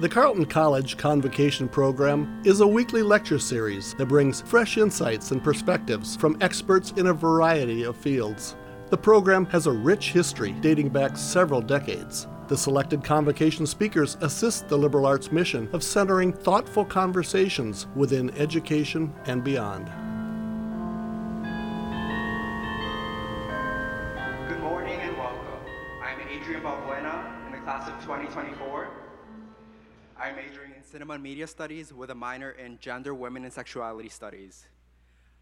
The Carleton College Convocation Program is a weekly lecture series that brings fresh insights and perspectives from experts in a variety of fields. The program has a rich history dating back several decades. The selected convocation speakers assist the liberal arts mission of centering thoughtful conversations within education and beyond. Good morning and welcome. I'm Adrian Balbuena in the class of 2024. I'm majoring in cinema and media studies with a minor in gender, women, and sexuality studies.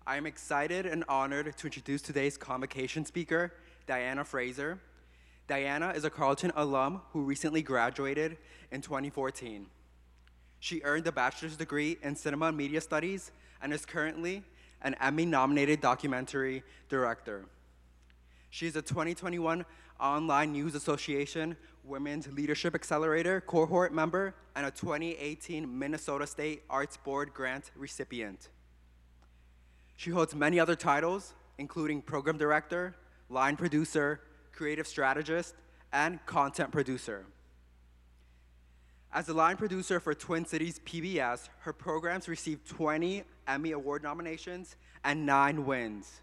I am excited and honored to introduce today's convocation speaker, Diana Fraser. Diana is a Carleton alum who recently graduated in 2014. She earned a bachelor's degree in cinema and media studies and is currently an Emmy-nominated documentary director. She is a 2021 Online News Association Women's Leadership Accelerator cohort member and a 2018 Minnesota State Arts Board grant recipient. She holds many other titles, including program director, line producer, creative strategist, and content producer. As the line producer for Twin Cities PBS, her programs received 20 Emmy Award nominations and 9 wins.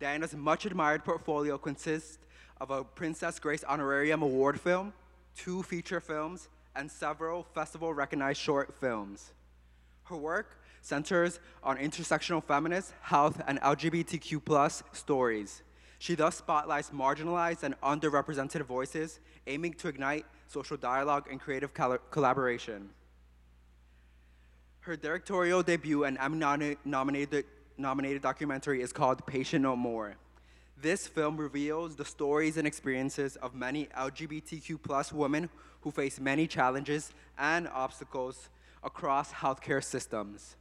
Diana's much-admired portfolio consists of a Princess Grace Honorarium Award film, 2 feature films, and several festival-recognized short films. Her work centers on intersectional feminist, health, and LGBTQ+ stories. She thus spotlights marginalized and underrepresented voices, aiming to ignite social dialogue and creative collaboration. Her directorial debut and Emmy-nominated documentary is called Patient No More. This film reveals the stories and experiences of many LGBTQ+ women who face many challenges and obstacles across healthcare systems.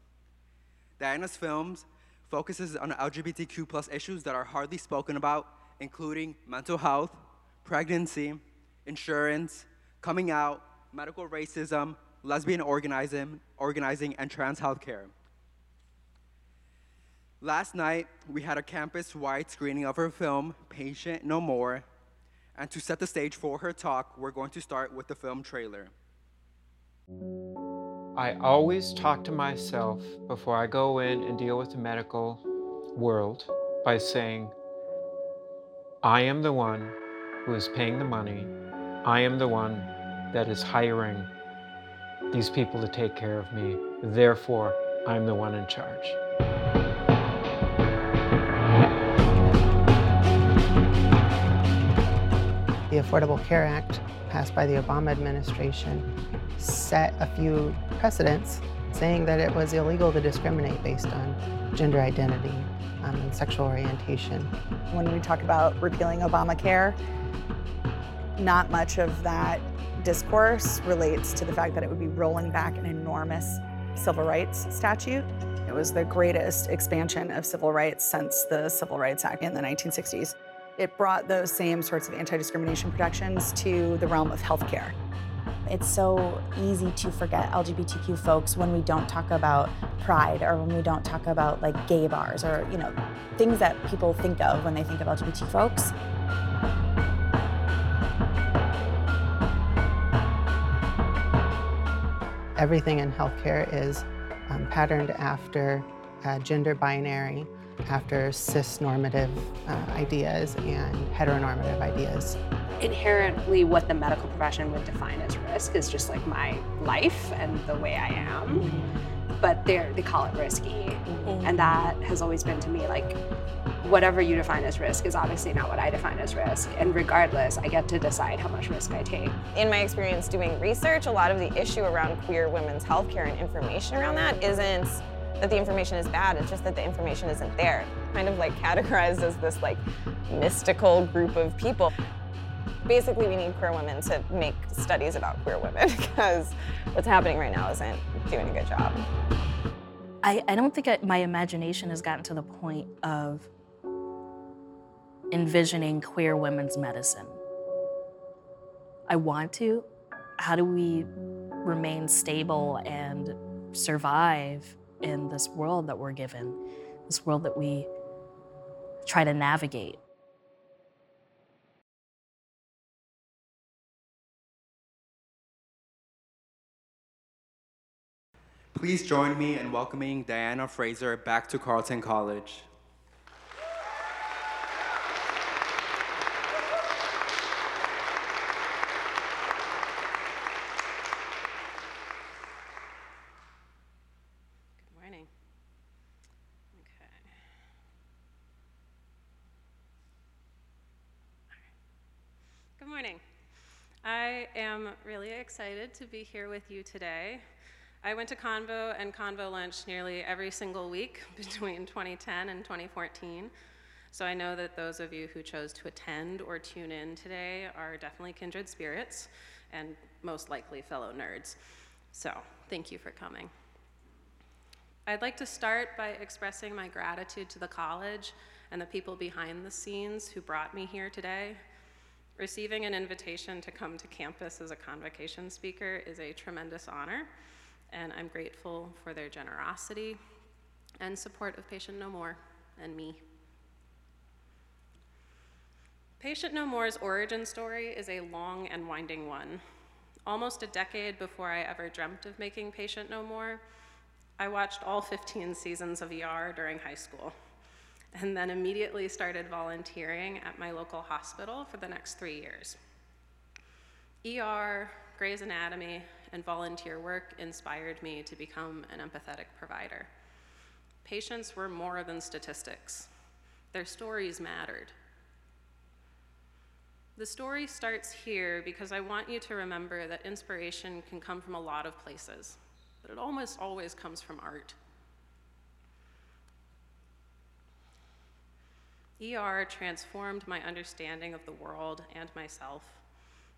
Diana's films focuses on LGBTQ+ issues that are hardly spoken about, including mental health, pregnancy, insurance, coming out, medical racism, lesbian organizing, and trans healthcare. Last night, we had a campus-wide screening of her film, Patient No More, and to set the stage for her talk, we're going to start with the film trailer. I always talk to myself before I go in and deal with the medical world by saying, I am the one who is paying the money. I am the one that is hiring these people to take care of me. Therefore, I'm the one in charge. The Affordable Care Act, passed by the Obama administration, set a few precedents saying that it was illegal to discriminate based on gender identity and sexual orientation. When we talk about repealing Obamacare, not much of that discourse relates to the fact that it would be rolling back an enormous civil rights statute. It was the greatest expansion of civil rights since the Civil Rights Act in the 1960s. It brought those same sorts of anti-discrimination protections to the realm of healthcare. It's so easy to forget LGBTQ folks when we don't talk about pride or when we don't talk about like gay bars or, you know, things that people think of when they think of LGBT folks. Everything in healthcare is patterned after gender binary, after cis-normative ideas and heteronormative ideas. Inherently, what the medical profession would define as risk is just like my life and the way I am, but they call it risky. And that has always been to me like, whatever you define as risk is obviously not what I define as risk. And regardless, I get to decide how much risk I take. In my experience doing research, a lot of the issue around queer women's healthcare and information around that isn't that the information is bad, it's just that the information isn't there. Kind of like categorized as this like mystical group of people. Basically, we need queer women to make studies about queer women because what's happening right now isn't doing a good job. I don't think my imagination has gotten to the point of envisioning queer women's medicine. I want to. How do we remain stable and survive in this world that we're given, this world that we try to navigate? Please join me in welcoming Diana Fraser back to Carleton College. Excited to be here with you today. I went to Convo and Convo Lunch nearly every single week between 2010 and 2014, so I know that those of you who chose to attend or tune in today are definitely kindred spirits and most likely fellow nerds. So thank you for coming. I'd like to start by expressing my gratitude to the college and the people behind the scenes who brought me here today. Receiving an invitation to come to campus as a convocation speaker is a tremendous honor, and I'm grateful for their generosity and support of Patient No More and me. Patient No More's origin story is a long and winding one. Almost a decade before I ever dreamt of making Patient No More, I watched all 15 seasons of ER during high school, and then immediately started volunteering at my local hospital for the next 3 years. ER, Grey's Anatomy, and volunteer work inspired me to become an empathetic provider. Patients were more than statistics. Their stories mattered. The story starts here because I want you to remember that inspiration can come from a lot of places, but it almost always comes from art. ER transformed my understanding of the world and myself,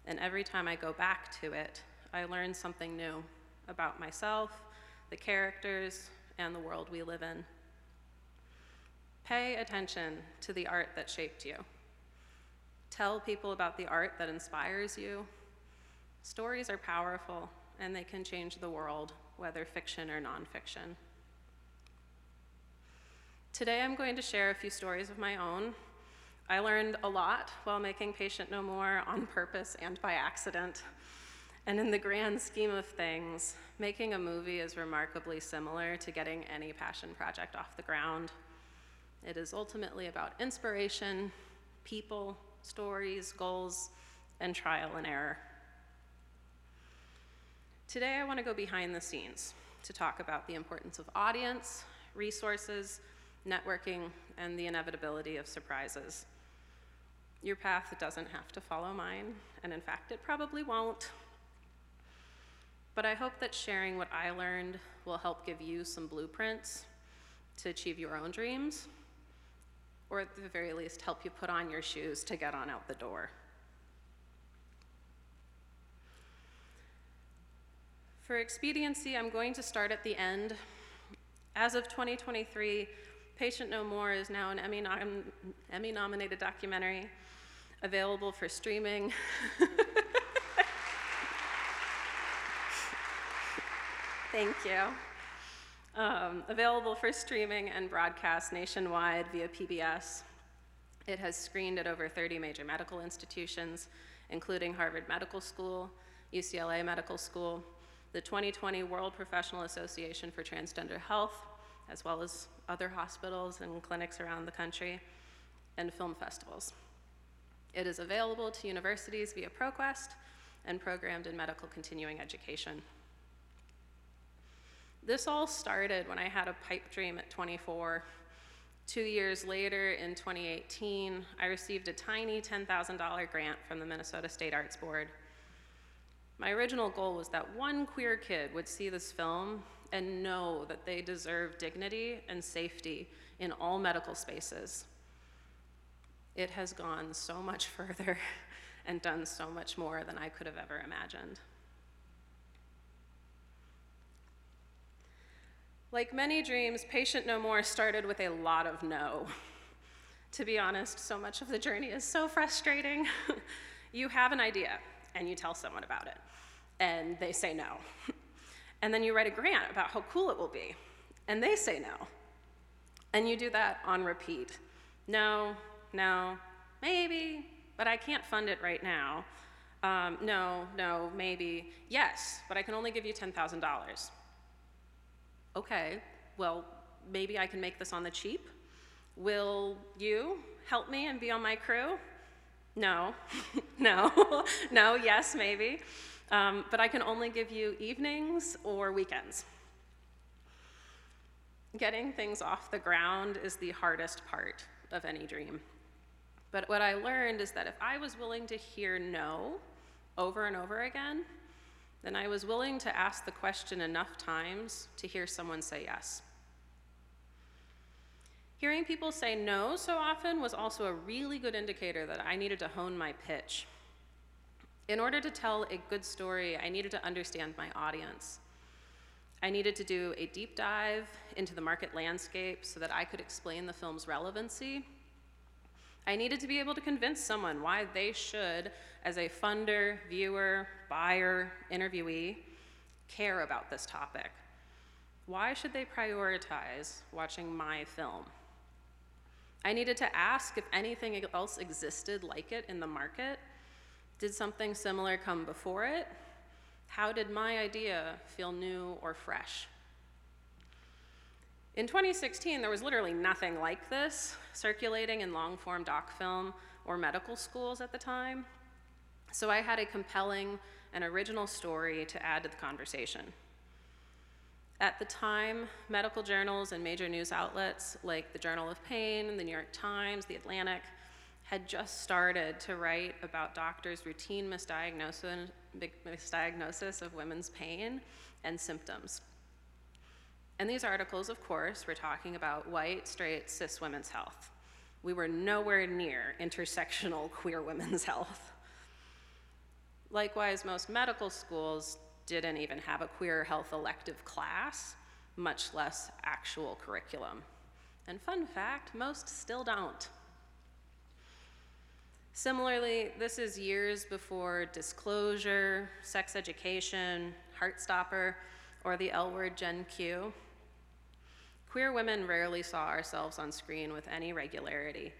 and every time I go back to it, I learn something new about myself, the characters, and the world we live in. Pay attention to the art that shaped you. Tell people about the art that inspires you. Stories are powerful, and they can change the world, whether fiction or nonfiction. Today, I'm going to share a few stories of my own. I learned a lot while making Patient No More on purpose and by accident. And in the grand scheme of things, making a movie is remarkably similar to getting any passion project off the ground. It is ultimately about inspiration, people, stories, goals, and trial and error. Today, I want to go behind the scenes to talk about the importance of audience, resources, networking, and the inevitability of surprises. Your path doesn't have to follow mine, and in fact, it probably won't. But I hope that sharing what I learned will help give you some blueprints to achieve your own dreams, or at the very least, help you put on your shoes to get on out the door. For expediency, I'm going to start at the end. As of 2023, Patient No More is now an Emmy-nominated documentary available for streaming. Thank you. Available for streaming and broadcast nationwide via PBS. It has screened at over 30 major medical institutions, including Harvard Medical School, UCLA Medical School, the 2020 World Professional Association for Transgender Health, as well as other hospitals and clinics around the country, and film festivals. It is available to universities via ProQuest and programmed in medical continuing education. This all started when I had a pipe dream at 24. 2 years later, in 2018, I received a tiny $10,000 grant from the Minnesota State Arts Board. My original goal was that one queer kid would see this film and know that they deserve dignity and safety in all medical spaces. It has gone so much further and done so much more than I could have ever imagined. Like many dreams, Patient No More started with a lot of no. To be honest, so much of the journey is so frustrating. You have an idea, and you tell someone about it, and they say no. And then you write a grant about how cool it will be, and they say no. And you do that on repeat. No, no, maybe, but I can't fund it right now. No, no, maybe, yes, but I can only give you $10,000. okay, well, maybe I can make this on the cheap. Will you help me and be on my crew? No, no, no, yes, maybe. But I can only give you evenings or weekends. Getting things off the ground is the hardest part of any dream. But what I learned is that if I was willing to hear no over and over again, then I was willing to ask the question enough times to hear someone say yes. Hearing people say no so often was also a really good indicator that I needed to hone my pitch. In order to tell a good story, I needed to understand my audience. I needed to do a deep dive into the market landscape so that I could explain the film's relevancy. I needed to be able to convince someone why they should, as a funder, viewer, buyer, interviewee, care about this topic. Why should they prioritize watching my film? I needed to ask if anything else existed like it in the market. Did something similar come before it? How did my idea feel new or fresh? In 2016, there was literally nothing like this circulating in long-form doc film or medical schools at the time. So I had a compelling and original story to add to the conversation. At the time, medical journals and major news outlets like the Journal of Pain, the New York Times, The Atlantic, had just started to write about doctors' routine misdiagnosis of women's pain and symptoms. And these articles, of course, were talking about white, straight, cis women's health. We were nowhere near intersectional queer women's health. Likewise, most medical schools didn't even have a queer health elective class, much less actual curriculum. And fun fact, most still don't. Similarly, this is years before Disclosure, Sex Education, Heartstopper, or the L Word Gen Q. Queer women rarely saw ourselves on screen with any regularity,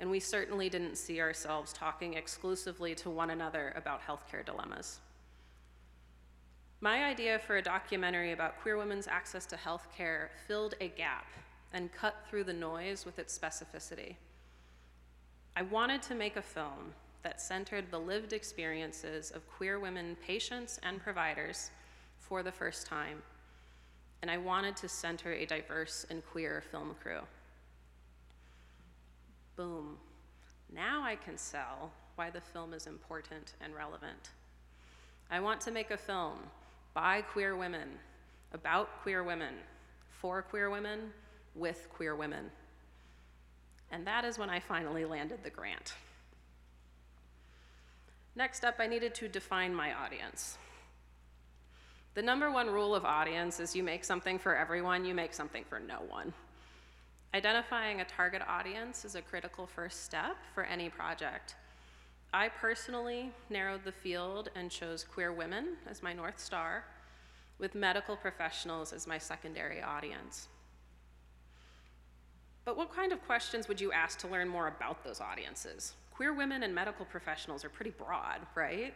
and we certainly didn't see ourselves talking exclusively to one another about healthcare dilemmas. My idea for a documentary about queer women's access to healthcare filled a gap and cut through the noise with its specificity. I wanted to make a film that centered the lived experiences of queer women patients and providers for the first time, and I wanted to center a diverse and queer film crew. Boom. Now I can sell why the film is important and relevant. I want to make a film by queer women, about queer women, for queer women, with queer women. And that is when I finally landed the grant. Next up, I needed to define my audience. The number one rule of audience is you make something for everyone, you make something for no one. Identifying a target audience is a critical first step for any project. I personally narrowed the field and chose queer women as my North Star, with medical professionals as my secondary audience. But what kind of questions would you ask to learn more about those audiences? Queer women and medical professionals are pretty broad, right?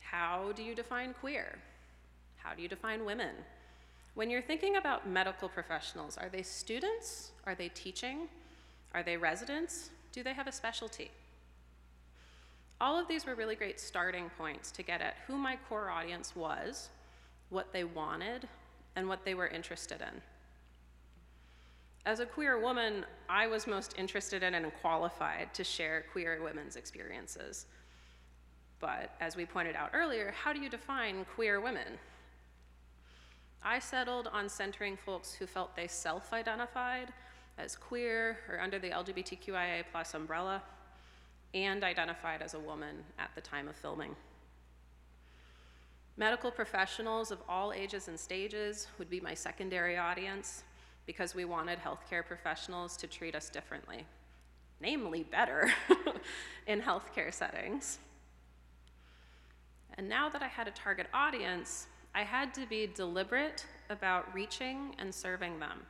How do you define queer? How do you define women? When you're thinking about medical professionals, are they students? Are they teaching? Are they residents? Do they have a specialty? All of these were really great starting points to get at who my core audience was, what they wanted, and what they were interested in. As a queer woman, I was most interested in and qualified to share queer women's experiences. But as we pointed out earlier, how do you define queer women? I settled on centering folks who felt they self-identified as queer or under the LGBTQIA+ umbrella and identified as a woman at the time of filming. Medical professionals of all ages and stages would be my secondary audience, because we wanted healthcare professionals to treat us differently, namely better, in healthcare settings. And now that I had a target audience, I had to be deliberate about reaching and serving them.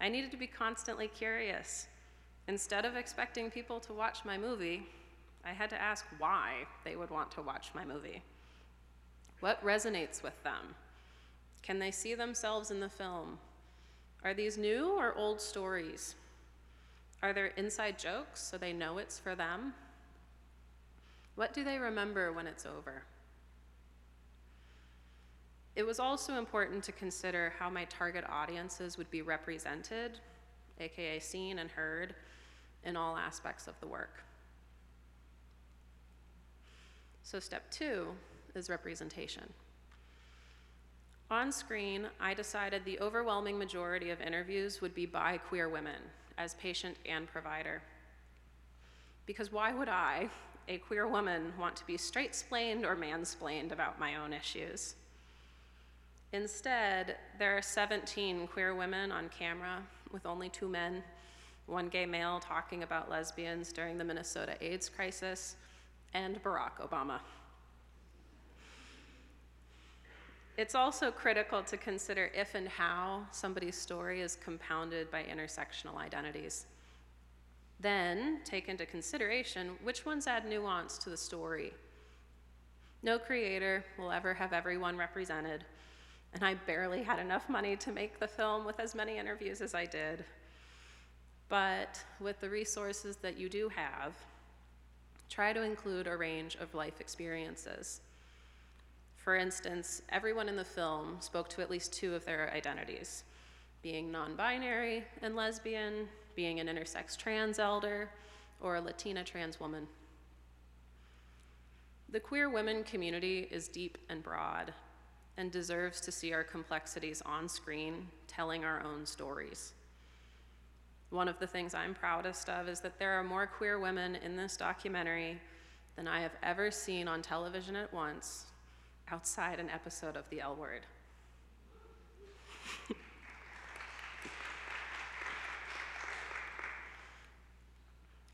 I needed to be constantly curious. Instead of expecting people to watch my movie, I had to ask why they would want to watch my movie. What resonates with them? Can they see themselves in the film? Are these new or old stories? Are there inside jokes so they know it's for them? What do they remember when it's over? It was also important to consider how my target audiences would be represented, aka seen and heard, in all aspects of the work. So step two is representation. On screen, I decided the overwhelming majority of interviews would be by queer women, as patient and provider. Because why would I, a queer woman, want to be straight-splained or mansplained about my own issues? Instead, there are 17 queer women on camera with only 2 men, 1 gay male talking about lesbians during the Minnesota AIDS crisis, and Barack Obama. It's also critical to consider if and how somebody's story is compounded by intersectional identities. Then, take into consideration which ones add nuance to the story. No creator will ever have everyone represented, and I barely had enough money to make the film with as many interviews as I did. But with the resources that you do have, try to include a range of life experiences. For instance, everyone in the film spoke to at least 2 of their identities, being non-binary and lesbian, being an intersex trans elder, or a Latina trans woman. The queer women community is deep and broad, and deserves to see our complexities on screen, telling our own stories. One of the things I'm proudest of is that there are more queer women in this documentary than I have ever seen on television at once, outside an episode of the L Word.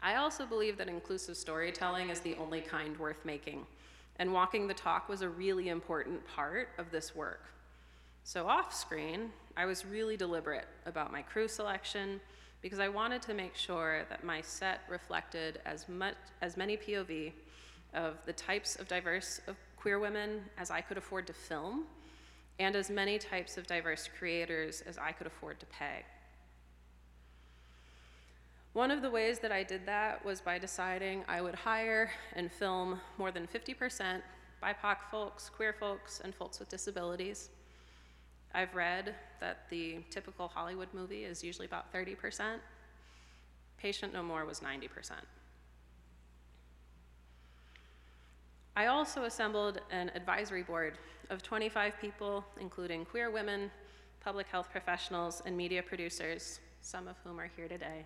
I also believe that inclusive storytelling is the only kind worth making, and walking the talk was a really important part of this work. So off screen, I was really deliberate about my crew selection because I wanted to make sure that my set reflected as many POV of the types of diverse of queer women as I could afford to film, and as many types of diverse creators as I could afford to pay. One of the ways that I did that was by deciding I would hire and film more than 50% BIPOC folks, queer folks, and folks with disabilities. I've read that the typical Hollywood movie is usually about 30%. Patient No More was 90%. I also assembled an advisory board of 25 people, including queer women, public health professionals, and media producers, some of whom are here today,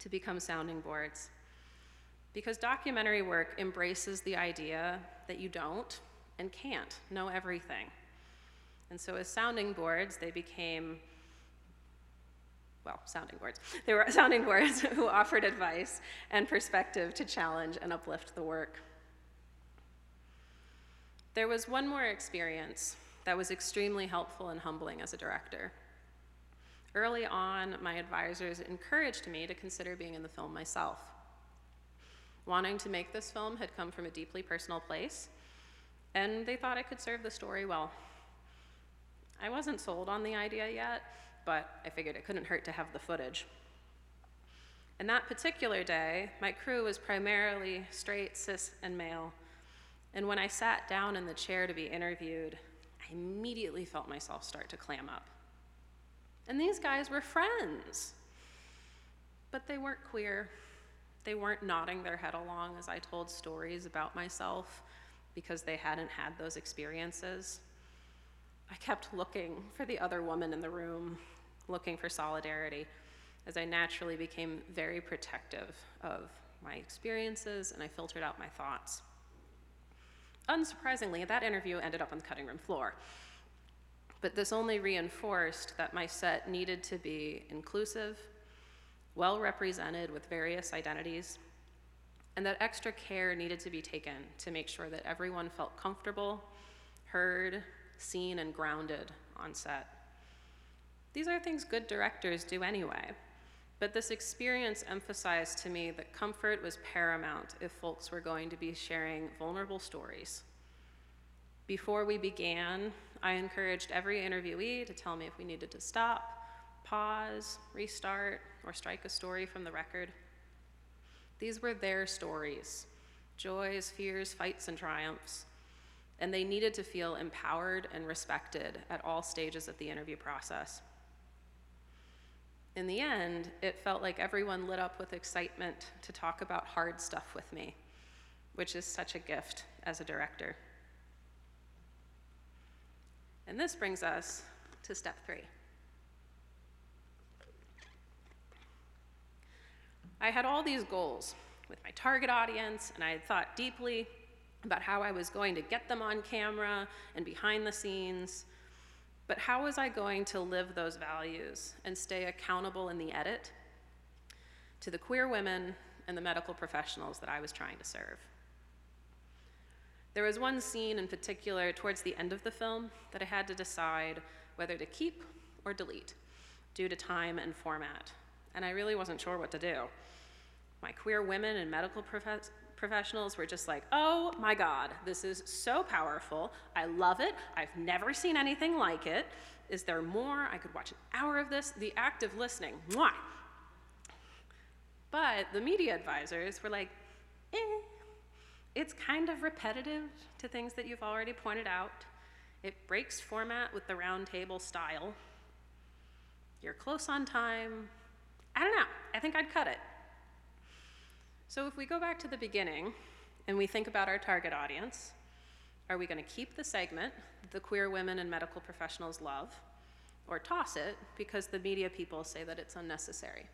to become sounding boards. Because documentary work embraces the idea that you don't and can't know everything. And so as sounding boards, they became, well, sounding boards. They were sounding boards who offered advice and perspective to challenge and uplift the work. There was one more experience that was extremely helpful and humbling as a director. Early on, my advisors encouraged me to consider being in the film myself. Wanting to make this film had come from a deeply personal place, and they thought I could serve the story well. I wasn't sold on the idea yet, but I figured it couldn't hurt to have the footage. And that particular day, my crew was primarily straight, cis, and male. And when I sat down in the chair to be interviewed, I immediately felt myself start to clam up. And these guys were friends. But they weren't queer. They weren't nodding their head along as I told stories about myself because they hadn't had those experiences. I kept looking for the other woman in the room, looking for solidarity, as I naturally became very protective of my experiences and I filtered out my thoughts. Unsurprisingly, that interview ended up on the cutting room floor. But this only reinforced that my set needed to be inclusive, well represented with various identities, and that extra care needed to be taken to make sure that everyone felt comfortable, heard, seen, and grounded on set. These are things good directors do anyway, but this experience emphasized to me that comfort was paramount if folks were going to be sharing vulnerable stories. Before we began, I encouraged every interviewee to tell me if we needed to stop, pause, restart, or strike a story from the record. These were their stories, joys, fears, fights, and triumphs, and they needed to feel empowered and respected at all stages of the interview process. In the end, it felt like everyone lit up with excitement to talk about hard stuff with me, which is such a gift as a director. And this brings us to step 3. I had all these goals with my target audience, and I had thought deeply about how I was going to get them on camera and behind the scenes. But how was I going to live those values and stay accountable in the edit to the queer women and the medical professionals that I was trying to serve? There was one scene in particular towards the end of the film that I had to decide whether to keep or delete due to time and format, and I really wasn't sure what to do. My queer women and medical professionals were just like, oh my God, this is so powerful. I love it. I've never seen anything like it. Is there more? I could watch an hour of this. The act of listening, mwah. But the media advisors were like, eh, it's kind of repetitive to things that you've already pointed out. It breaks format with the round table style. You're close on time. I don't know, I think I'd cut it. So if we go back to the beginning and we think about our target audience, are we going to keep the segment that the queer women and medical professionals love, or toss it because the media people say that it's unnecessary?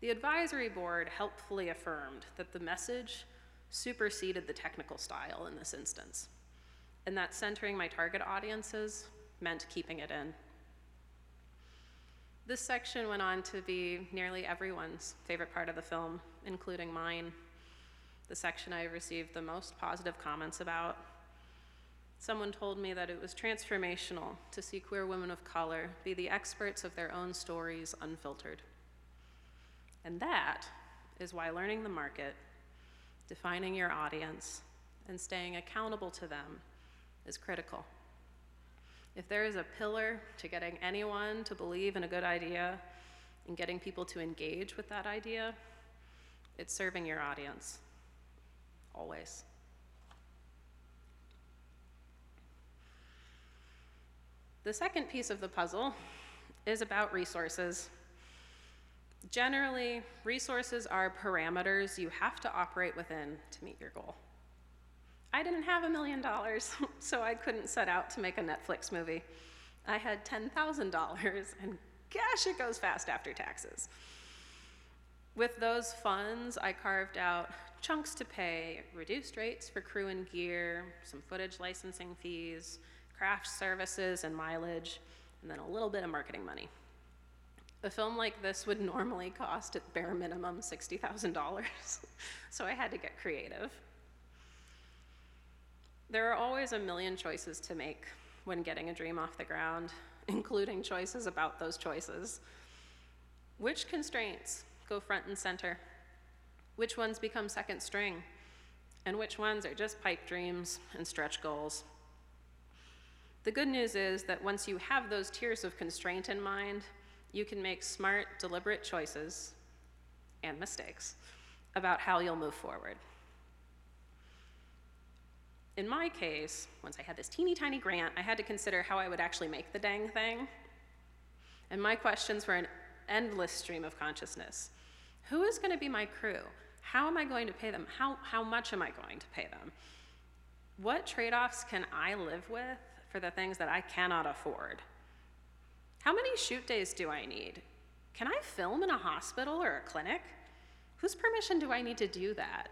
The advisory board helpfully affirmed that the message superseded the technical style in this instance, and that centering my target audiences meant keeping it in. This section went on to be nearly everyone's favorite part of the film, including mine. The section I received the most positive comments about. Someone told me that it was transformational to see queer women of color be the experts of their own stories unfiltered. And that is why learning the market, defining your audience, and staying accountable to them is critical. If there is a pillar to getting anyone to believe in a good idea and getting people to engage with that idea, it's serving your audience, always. The second piece of the puzzle is about resources. Generally, resources are parameters you have to operate within to meet your goal. I didn't have $1 million, so I couldn't set out to make a Netflix movie. I had $10,000, and gosh, it goes fast after taxes. With those funds, I carved out chunks to pay, reduced rates for crew and gear, some footage licensing fees, craft services and mileage, and then a little bit of marketing money. A film like this would normally cost at bare minimum $60,000, so I had to get creative. There are always a million choices to make when getting a dream off the ground, including choices about those choices. Which constraints go front and center? Which ones become second string? And which ones are just pipe dreams and stretch goals? The good news is that once you have those tiers of constraint in mind, you can make smart, deliberate choices and mistakes about how you'll move forward. In my case, once I had this teeny tiny grant, I had to consider how I would actually make the dang thing. And my questions were an endless stream of consciousness. Who is going to be my crew? How am I going to pay them? How much am I going to pay them? What trade-offs can I live with for the things that I cannot afford? How many shoot days do I need? Can I film in a hospital or a clinic? Whose permission do I need to do that?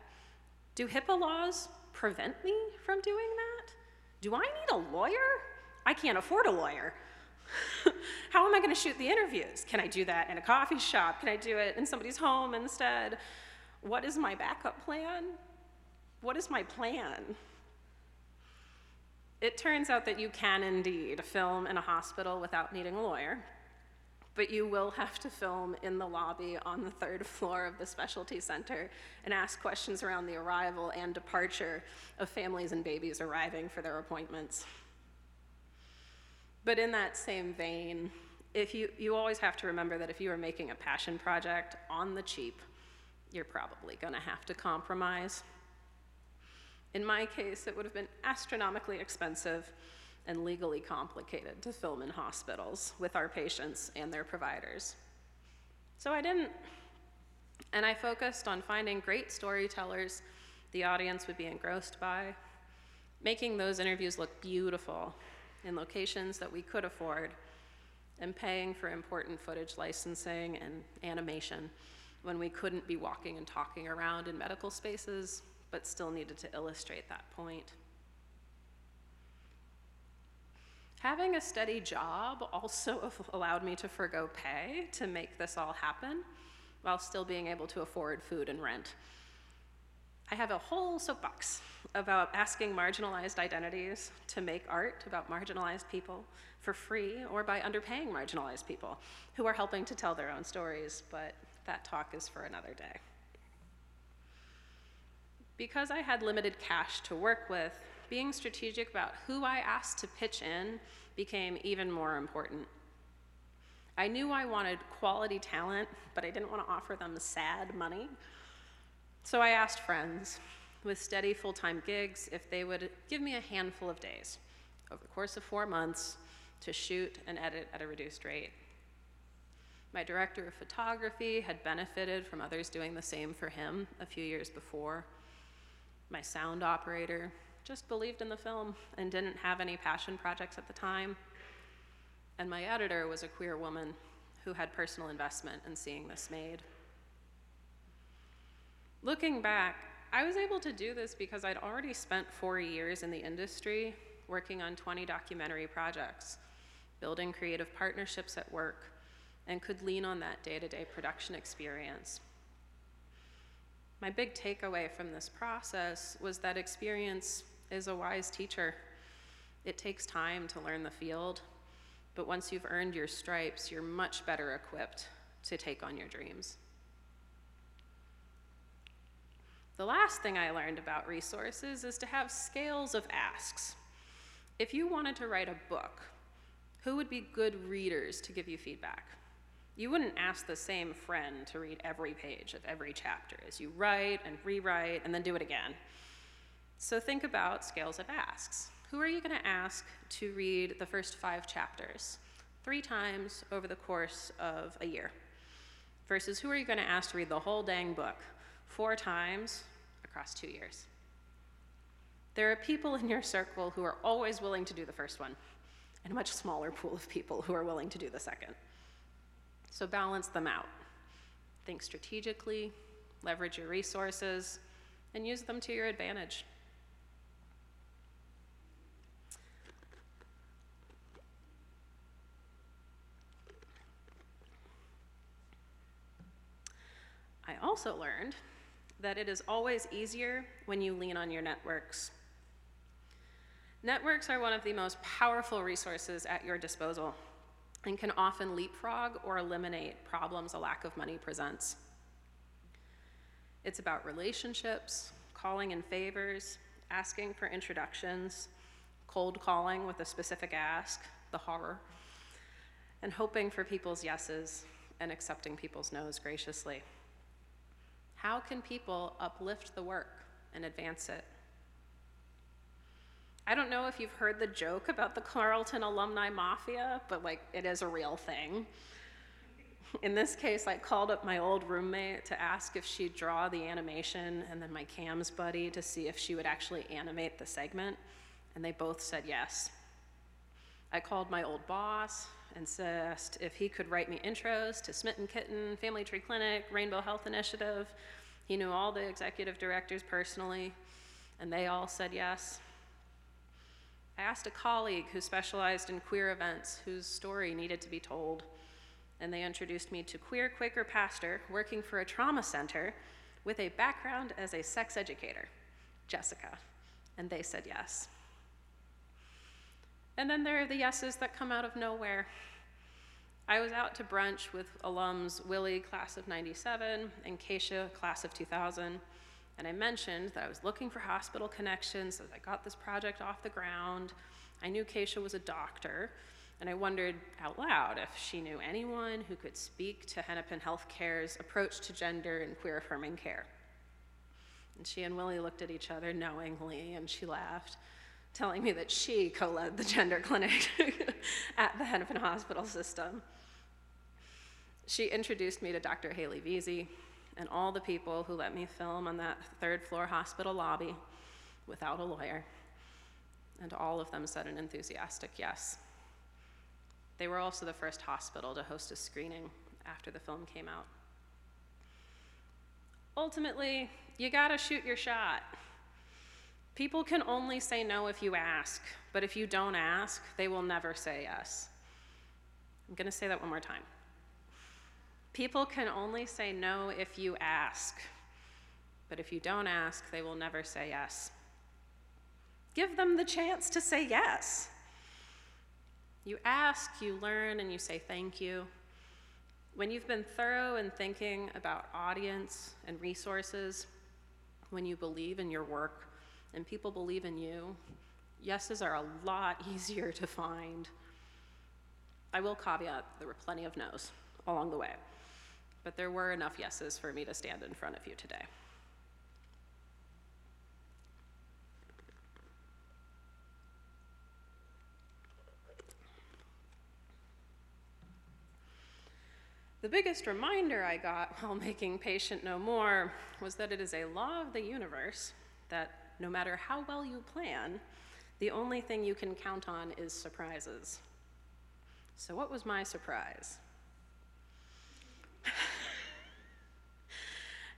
Do HIPAA laws prevent me from doing that? Do I need a lawyer? I can't afford a lawyer. How am I going to shoot the interviews? Can I do that in a coffee shop? Can I do it in somebody's home instead? What is my backup plan? What is my plan? It turns out that you can indeed film in a hospital without needing a lawyer, but you will have to film in the lobby on the third floor of the specialty center and ask questions around the arrival and departure of families and babies arriving for their appointments. But in that same vein, if you always have to remember that if you are making a passion project on the cheap, you're probably going to have to compromise. In my case, it would have been astronomically expensive and legally complicated to film in hospitals with our patients and their providers. So I didn't, and I focused on finding great storytellers the audience would be engrossed by, making those interviews look beautiful in locations that we could afford, and paying for important footage licensing and animation when we couldn't be walking and talking around in medical spaces, but still needed to illustrate that point. Having a steady job also allowed me to forgo pay to make this all happen, while still being able to afford food and rent. I have a whole soapbox about asking marginalized identities to make art about marginalized people for free or by underpaying marginalized people who are helping to tell their own stories, but that talk is for another day. Because I had limited cash to work with, being strategic about who I asked to pitch in became even more important. I knew I wanted quality talent, but I didn't want to offer them sad money. So I asked friends with steady full-time gigs if they would give me a handful of days over the course of 4 months to shoot and edit at a reduced rate. My director of photography had benefited from others doing the same for him a few years before. My sound operator just believed in the film and didn't have any passion projects at the time. And my editor was a queer woman who had personal investment in seeing this made. Looking back, I was able to do this because I'd already spent 4 years in the industry working on 20 documentary projects, building creative partnerships at work, and could lean on that day-to-day production experience. My big takeaway from this process was that experience is a wise teacher. It takes time to learn the field, but once you've earned your stripes, you're much better equipped to take on your dreams. The last thing I learned about resources is to have scales of asks. If you wanted to write a book, who would be good readers to give you feedback? You wouldn't ask the same friend to read every page of every chapter as you write and rewrite and then do it again. So think about scales of asks. Who are you going to ask to read the first 5 chapters 3 times over the course of a year? Versus who are you going to ask to read the whole dang book 4 times across 2 years? There are people in your circle who are always willing to do the first one, and a much smaller pool of people who are willing to do the second. So balance them out. Think strategically, leverage your resources, and use them to your advantage. I also learned that it is always easier when you lean on your networks. Networks are one of the most powerful resources at your disposal and can often leapfrog or eliminate problems a lack of money presents. It's about relationships, calling in favors, asking for introductions, cold calling with a specific ask, the horror, and hoping for people's yeses and accepting people's noes graciously. How can people uplift the work and advance it? I don't know if you've heard the joke about the Carleton alumni mafia, but like it is a real thing. In this case, I called up my old roommate to ask if she'd draw the animation, and then my CAMS buddy to see if she would actually animate the segment, and they both said yes. I called my old boss and asked if he could write me intros to Smitten Kitten, Family Tree Clinic, Rainbow Health Initiative. He knew all the executive directors personally, and they all said yes. I asked a colleague who specialized in queer events whose story needed to be told, and they introduced me to queer Quaker pastor working for a trauma center with a background as a sex educator, Jessica, and they said yes. And then there are the yeses that come out of nowhere. I was out to brunch with alums Willie, class of 97, and Keisha, class of 2000. And I mentioned that I was looking for hospital connections, so I got this project off the ground. I knew Keisha was a doctor, and I wondered out loud if she knew anyone who could speak to Hennepin Healthcare's approach to gender and queer-affirming care. And she and Willie looked at each other knowingly, and she laughed, telling me that she co-led the gender clinic at the Hennepin Hospital System. She introduced me to Dr. Haley Veazey, and all the people who let me film on that third-floor hospital lobby without a lawyer, and all of them said an enthusiastic yes. They were also the first hospital to host a screening after the film came out. Ultimately, you gotta shoot your shot. People can only say no if you ask, but if you don't ask, they will never say yes. I'm gonna say that one more time. People can only say no if you ask, but if you don't ask, they will never say yes. Give them the chance to say yes. You ask, you learn, and you say thank you. When you've been thorough in thinking about audience and resources, when you believe in your work and people believe in you, yeses are a lot easier to find. I will caveat, there were plenty of no's along the way. But there were enough yeses for me to stand in front of you today. The biggest reminder I got while making Patient No More was that it is a law of the universe that no matter how well you plan, the only thing you can count on is surprises. So what was my surprise?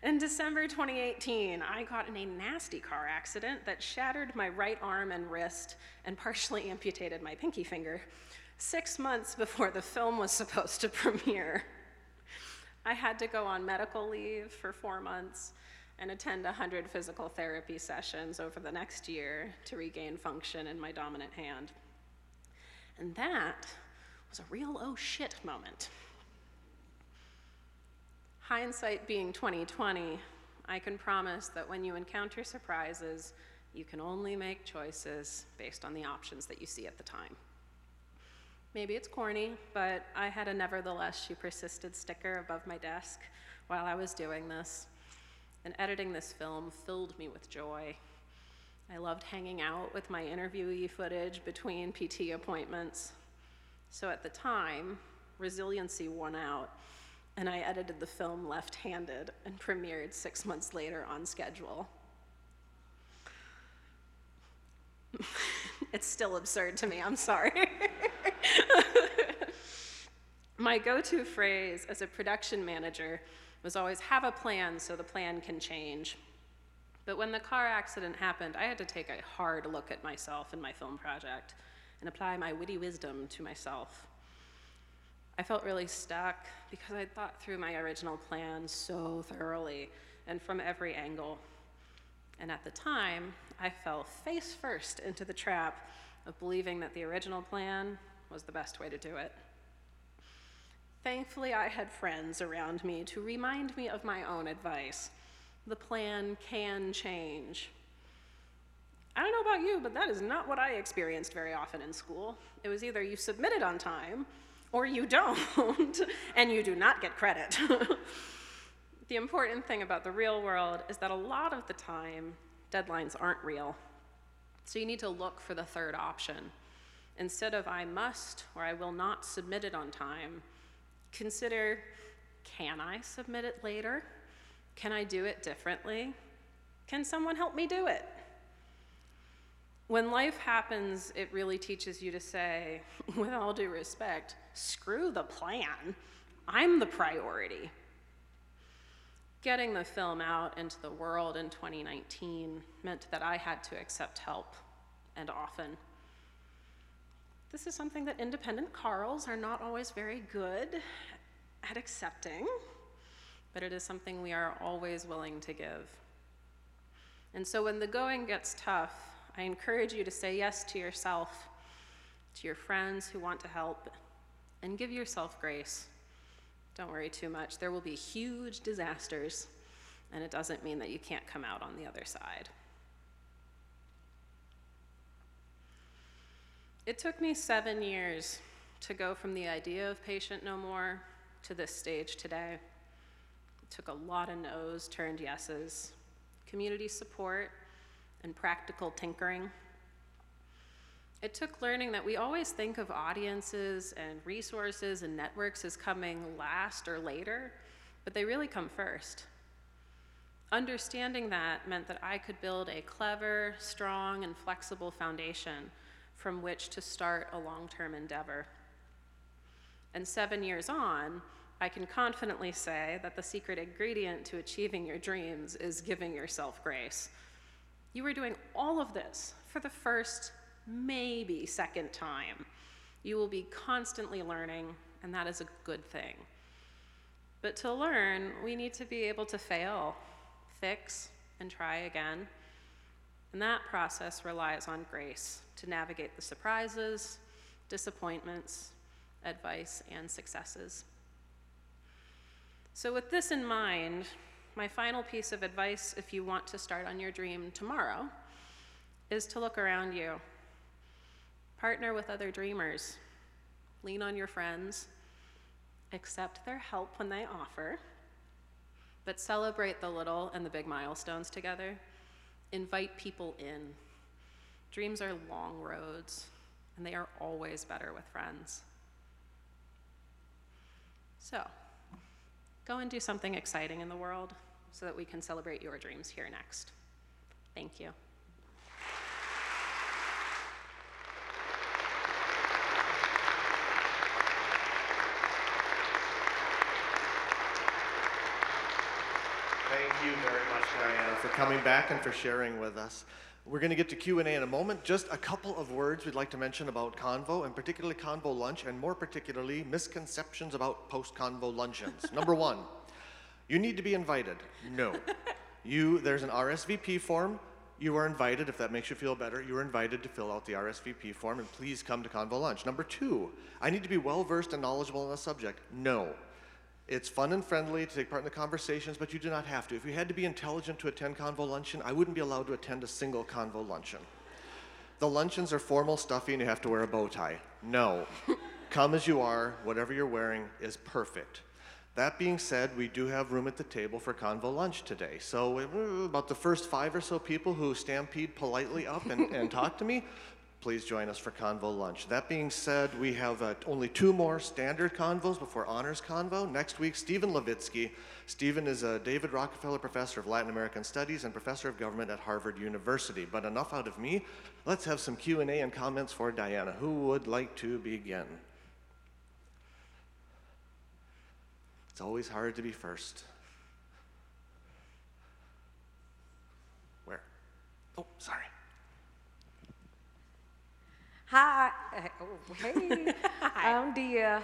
In December 2018, I got in a nasty car accident that shattered my right arm and wrist and partially amputated my pinky finger 6 months before the film was supposed to premiere. I had to go on medical leave for 4 months and attend 100 physical therapy sessions over the next year to regain function in my dominant hand. And that was a real oh shit moment. Hindsight being 2020, I can promise that when you encounter surprises, you can only make choices based on the options that you see at the time. Maybe it's corny, but I had a "Nevertheless, she persisted" sticker above my desk while I was doing this. And editing this film filled me with joy. I loved hanging out with my interviewee footage between PT appointments. So at the time, resiliency won out. And I edited the film left-handed and premiered 6 months later on schedule. It's still absurd to me, I'm sorry. My go-to phrase as a production manager was always, have a plan so the plan can change. But when the car accident happened, I had to take a hard look at myself and my film project and apply my witty wisdom to myself. I felt really stuck because I'd thought through my original plan so thoroughly and from every angle. And at the time, I fell face first into the trap of believing that the original plan was the best way to do it. Thankfully, I had friends around me to remind me of my own advice. The plan can change. I don't know about you, but that is not what I experienced very often in school. It was either you submit it on time, or you don't, and you do not get credit. The important thing about the real world is that a lot of the time, deadlines aren't real. So you need to look for the third option. Instead of I must or I will not submit it on time, consider, can I submit it later? Can I do it differently? Can someone help me do it? When life happens, it really teaches you to say, with all due respect, screw the plan. I'm the priority. Getting the film out into the world in 2019 meant that I had to accept help, and often. This is something that independent Carls are not always very good at accepting, but it is something we are always willing to give. And so when the going gets tough, I encourage you to say yes to yourself, to your friends who want to help, and give yourself grace. Don't worry too much. There will be huge disasters, and it doesn't mean that you can't come out on the other side. It took me 7 years to go from the idea of Patient No More to this stage today. It took a lot of no's turned yeses, community support, and practical tinkering. It took learning that we always think of audiences and resources and networks as coming last or later, but they really come first. Understanding that meant that I could build a clever, strong, and flexible foundation from which to start a long-term endeavor. And 7 years on, I can confidently say that the secret ingredient to achieving your dreams is giving yourself grace. You were doing all of this for the first maybe second time. You will be constantly learning, and that is a good thing. But to learn, we need to be able to fail, fix, and try again. And that process relies on grace to navigate the surprises, disappointments, advice, and successes. So with this in mind, my final piece of advice, if you want to start on your dream tomorrow, is to look around you. Partner with other dreamers. Lean on your friends. Accept their help when they offer, but celebrate the little and the big milestones together. Invite people in. Dreams are long roads, and they are always better with friends. So, go and do something exciting in the world so that we can celebrate your dreams here next. Thank you. Thank you very much, Diana, for coming back and for sharing with us. We're going to get to Q&A in a moment. Just a couple of words we'd like to mention about Convo, and particularly Convo Lunch, and more particularly, misconceptions about post-Convo luncheons. Number one, you need to be invited. No. There's an RSVP form. You are invited, if that makes you feel better. You are invited to fill out the RSVP form, and please come to Convo Lunch. Number two, I need to be well-versed and knowledgeable on the subject. No. It's fun and friendly to take part in the conversations, but you do not have to. If you had to be intelligent to attend Convo Luncheon, I wouldn't be allowed to attend a single Convo Luncheon. The luncheons are formal, stuffy, and you have to wear a bow tie. No. Come as you are, whatever you're wearing is perfect. That being said, we do have room at the table for Convo Lunch today. So about the first five or so people who stampede politely up and talk to me, please join us for Convo Lunch. That being said, we have only two more standard convos before Honors Convo. Next week, Stephen Levitsky. Stephen is a David Rockefeller Professor of Latin American Studies and Professor of Government at Harvard University. But enough out of me. Let's have some Q&A and comments for Diana. Who would like to begin? It's always hard to be first. Where? Oh, sorry. Hi, oh, hey, hi. I'm Dia.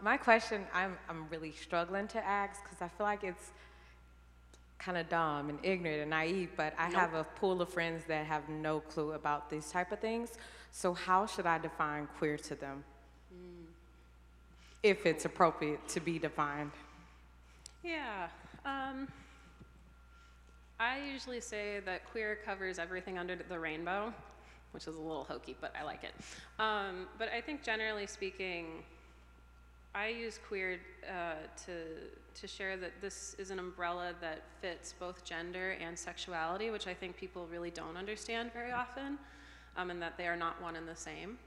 My question, I'm really struggling to ask because I feel like it's kind of dumb and ignorant and naive, but I have a pool of friends that have no clue about these type of things. So how should I define queer to them? If it's appropriate to be defined. Yeah. I usually say that queer covers everything under the rainbow, which is a little hokey, but I like it. But I think generally speaking, I use queer to share that this is an umbrella that fits both gender and sexuality, which I think people really don't understand very often, and that they are not one and the same.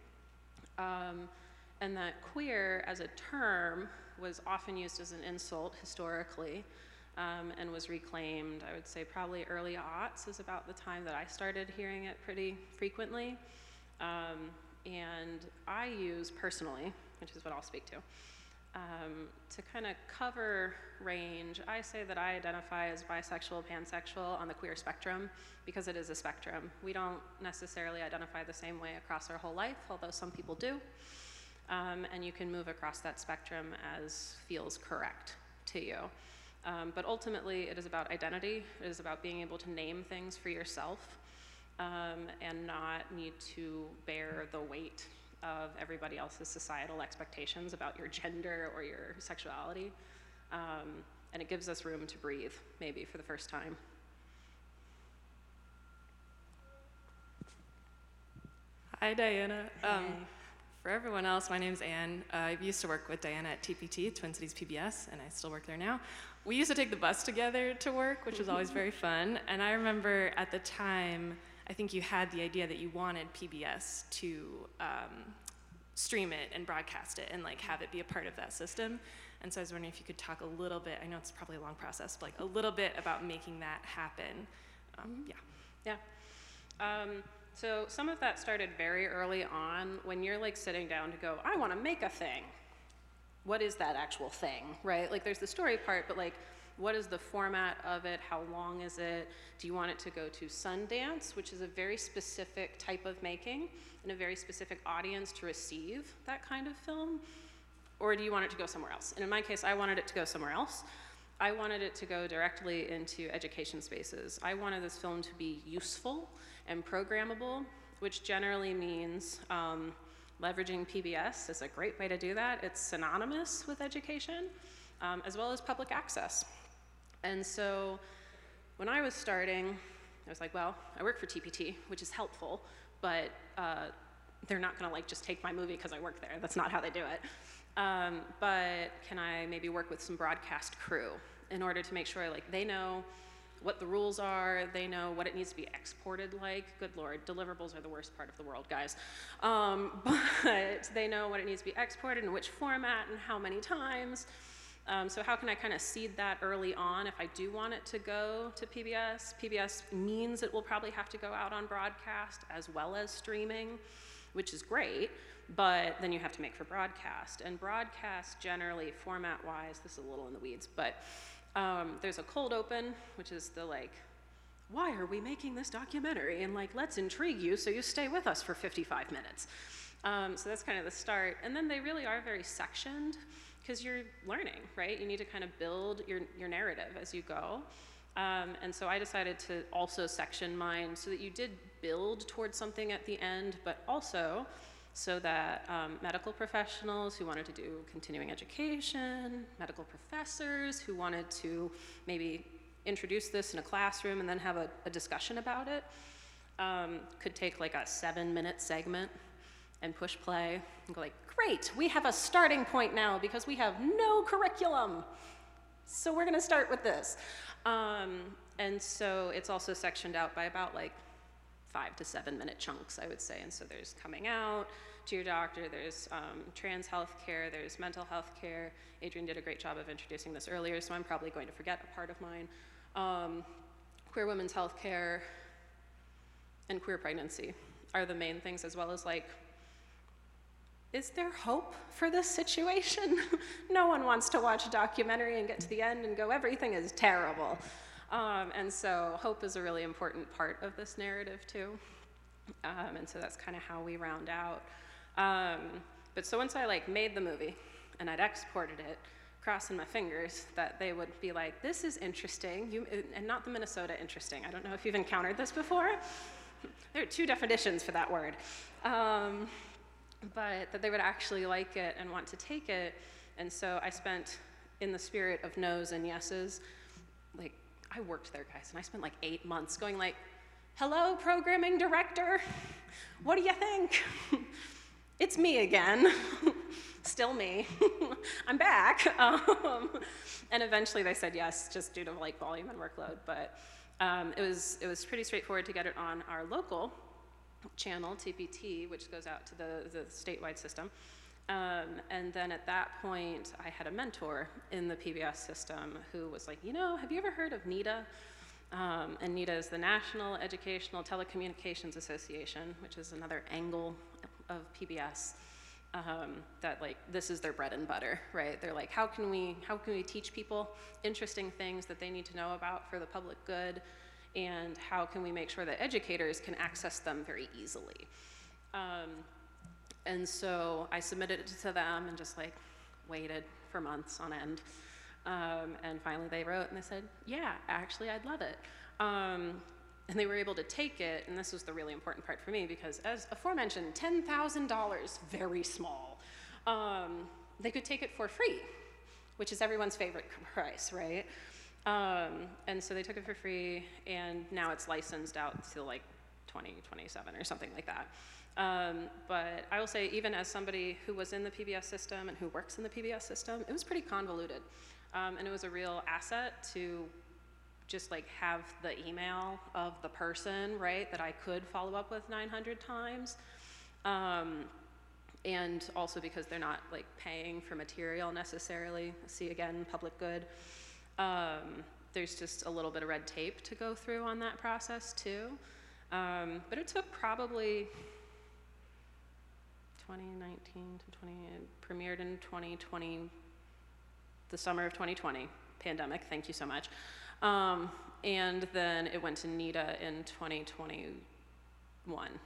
And that queer as a term was often used as an insult historically, and was reclaimed, I would say probably early aughts is about the time that I started hearing it pretty frequently. And I use personally, which is what I'll speak to kind of cover range. I say that I identify as bisexual, pansexual on the queer spectrum because it is a spectrum. We don't necessarily identify the same way across our whole life, although some people do. And you can move across that spectrum as feels correct to you. But ultimately, it is about identity. It is about being able to name things for yourself and not need to bear the weight of everybody else's societal expectations about your gender or your sexuality. And it gives us room to breathe, maybe for the first time. Hi, Diana. For everyone else, my name's Anne. I used to work with Diana at TPT, Twin Cities PBS, and I still work there now. We used to take the bus together to work, which was always very fun. And I remember at the time, I think you had the idea that you wanted PBS to stream it and broadcast it and like have it be a part of that system. And so I was wondering if you could talk a little bit, I know it's probably a long process, but like a little bit about making that happen. So some of that started very early on when you're like sitting down to go, I want to make a thing. What is that actual thing, right? Like there's the story part, but like what is the format of it? How long is it? Do you want it to go to Sundance, which is a very specific type of making and a very specific audience to receive that kind of film? Or do you want it to go somewhere else? And in my case, I wanted it to go somewhere else. I wanted it to go directly into education spaces. I wanted this film to be useful and programmable, which generally means leveraging PBS is a great way to do that. It's synonymous with education, as well as public access. And so when I was starting, I was like, well, I work for TPT, which is helpful, but they're not gonna like just take my movie because I work there. That's not how they do it. But can I maybe work with some broadcast crew in order to make sure like they know what the rules are, they know what it needs to be exported like. Good Lord, deliverables are the worst part of the world, guys. But they know what it needs to be exported and which format and how many times. So how can I kind of seed that early on if I do want it to go to PBS? PBS means it will probably have to go out on broadcast as well as streaming, which is great. But then you have to make for broadcast. And broadcast generally, format-wise, this is a little in the weeds, but there's a cold open, which is the like, why are we making this documentary? And like, let's intrigue you so you stay with us for 55 minutes. So that's kind of the start. And then they really are very sectioned because you're learning, right? You need to kind of build your narrative as you go. And so I decided to also section mine so that you did build towards something at the end, but also so that medical professionals who wanted to do continuing education, medical professors who wanted to maybe introduce this in a classroom and then have a discussion about it, could take like a 7-minute segment and push play and go like, great, we have a starting point now because we have no curriculum. So we're gonna start with this. And so it's also sectioned out by about like 5 to 7 minute chunks, I would say. And so there's coming out to your doctor, there's trans health care, there's mental health care. Adrian did a great job of introducing this earlier, so I'm probably going to forget a part of mine. Queer women's health care and queer pregnancy are the main things, as well as like, is there hope for this situation? No one wants to watch a documentary and get to the end and go, everything is terrible. And so hope is a really important part of this narrative too. And so that's kind of how we round out. But so once I like made the movie and I'd exported it, crossing my fingers that they would be like, this is interesting, and not the Minnesota interesting. I don't know if you've encountered this before. There are two definitions for that word. But that they would actually like it and want to take it. And so I spent, in the spirit of no's and yeses, like, I worked there, guys, and I spent like 8 months going like, hello, programming director, what do you think? It's me again, still me, I'm back. And eventually they said yes, just due to like volume and workload, but it was pretty straightforward to get it on our local channel, TPT, which goes out to the statewide system. And then at that point, I had a mentor in the PBS system who was like, you know, have you ever heard of NETA? And NETA is the National Educational Telecommunications Association, which is another angle of PBS that like, this is their bread and butter, right? They're like, how can we teach people interesting things that they need to know about for the public good? And how can we make sure that educators can access them very easily? And so I submitted it to them and just like waited for months on end. And finally they wrote and they said, yeah, actually I'd love it. And they were able to take it, and this was the really important part for me, because as aforementioned, $10,000, very small, they could take it for free, which is everyone's favorite price, right? And so they took it for free, and now it's licensed out to like 2027 or something like that. But I will say, even as somebody who was in the PBS system and who works in the PBS system, it was pretty convoluted. And it was a real asset to just like have the email of the person, right, that I could follow up with 900 times. And also because they're not like paying for material necessarily. See, again, public good. There's just a little bit of red tape to go through on that process too. But it took probably 2019 to 20, premiered in 2020, the summer of 2020, pandemic, thank you so much. And then it went to NETA in 2021.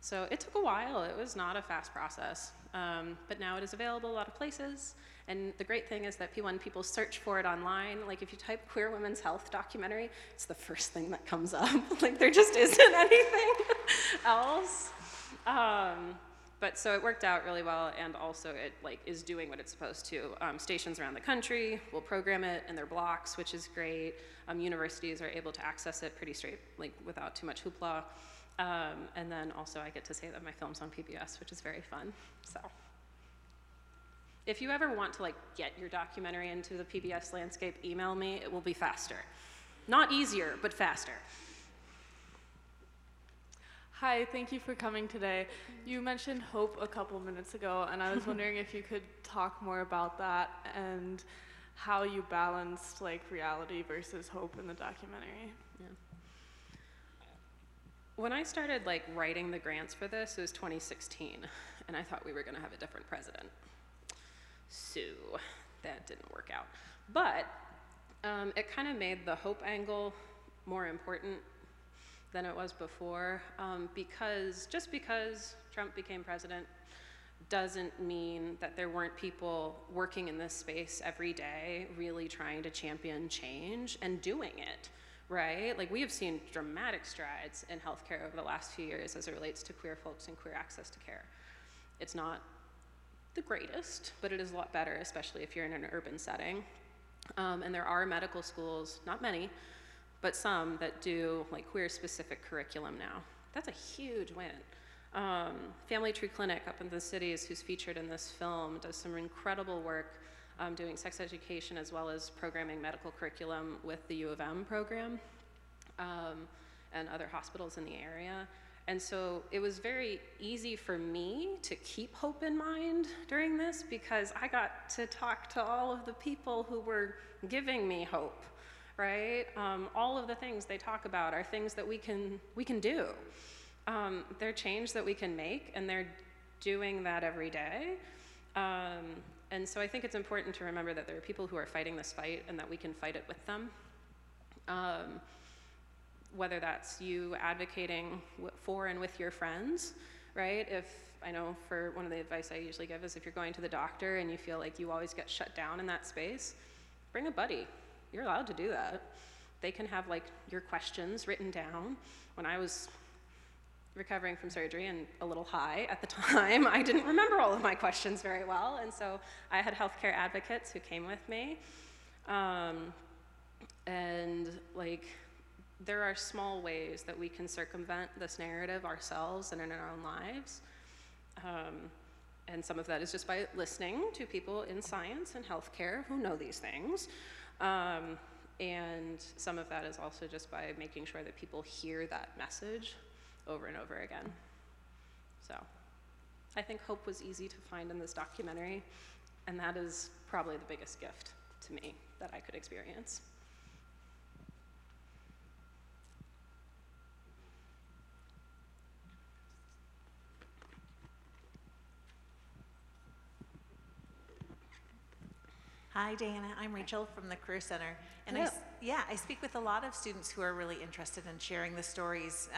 So it took a while, it was not a fast process. But now it is available a lot of places. And the great thing is that P1 people search for it online. Like if you type queer women's health documentary, it's the first thing that comes up. Like there just isn't anything else. But so it worked out really well, and also it like is doing what it's supposed to. Stations around the country will program it in their blocks, which is great. Universities are able to access it pretty straight, like without too much hoopla. And then also I get to say that my film's on PBS, which is very fun, so. If you ever want to like get your documentary into the PBS landscape, email me, it will be faster. Not easier, but faster. Hi, thank you for coming today. You mentioned hope a couple minutes ago, and I was wondering if you could talk more about that and how you balanced like reality versus hope in the documentary. Yeah. When I started like writing the grants for this, it was 2016, and I thought we were gonna have a different president. So that didn't work out. But it kind of made the hope angle more important than it was before, because just because Trump became president doesn't mean that there weren't people working in this space every day really trying to champion change and doing it. Right? Like we have seen dramatic strides in healthcare over the last few years as it relates to queer folks and queer access to care. It's not the greatest, but it is a lot better, especially if you're in an urban setting. And there are medical schools, not many, but some that do like queer-specific curriculum now. That's a huge win. Family Tree Clinic up in the cities, who's featured in this film, does some incredible work doing sex education as well as programming medical curriculum with the U of M program and other hospitals in the area. And so it was very easy for me to keep hope in mind during this because I got to talk to all of the people who were giving me hope, right? All of the things they talk about are things that we can do. They're change that we can make, and they're doing that every day. And so I think it's important to remember that there are people who are fighting this fight and that we can fight it with them. Whether that's you advocating for and with your friends, right? If I know for one of the advice I usually give is if you're going to the doctor and you feel like you always get shut down in that space, bring a buddy. You're allowed to do that. They can have like your questions written down. When I was recovering from surgery and a little high at the time, I didn't remember all of my questions very well, and so I had healthcare advocates who came with me. And like, there are small ways that we can circumvent this narrative ourselves and in our own lives. And some of that is just by listening to people in science and healthcare who know these things. And some of that is also just by making sure that people hear that message over and over again. So I think hope was easy to find in this documentary, and that is probably the biggest gift to me that I could experience. Hi, Diana. I'm Rachel from the Career Center. And I speak with a lot of students who are really interested in sharing the stories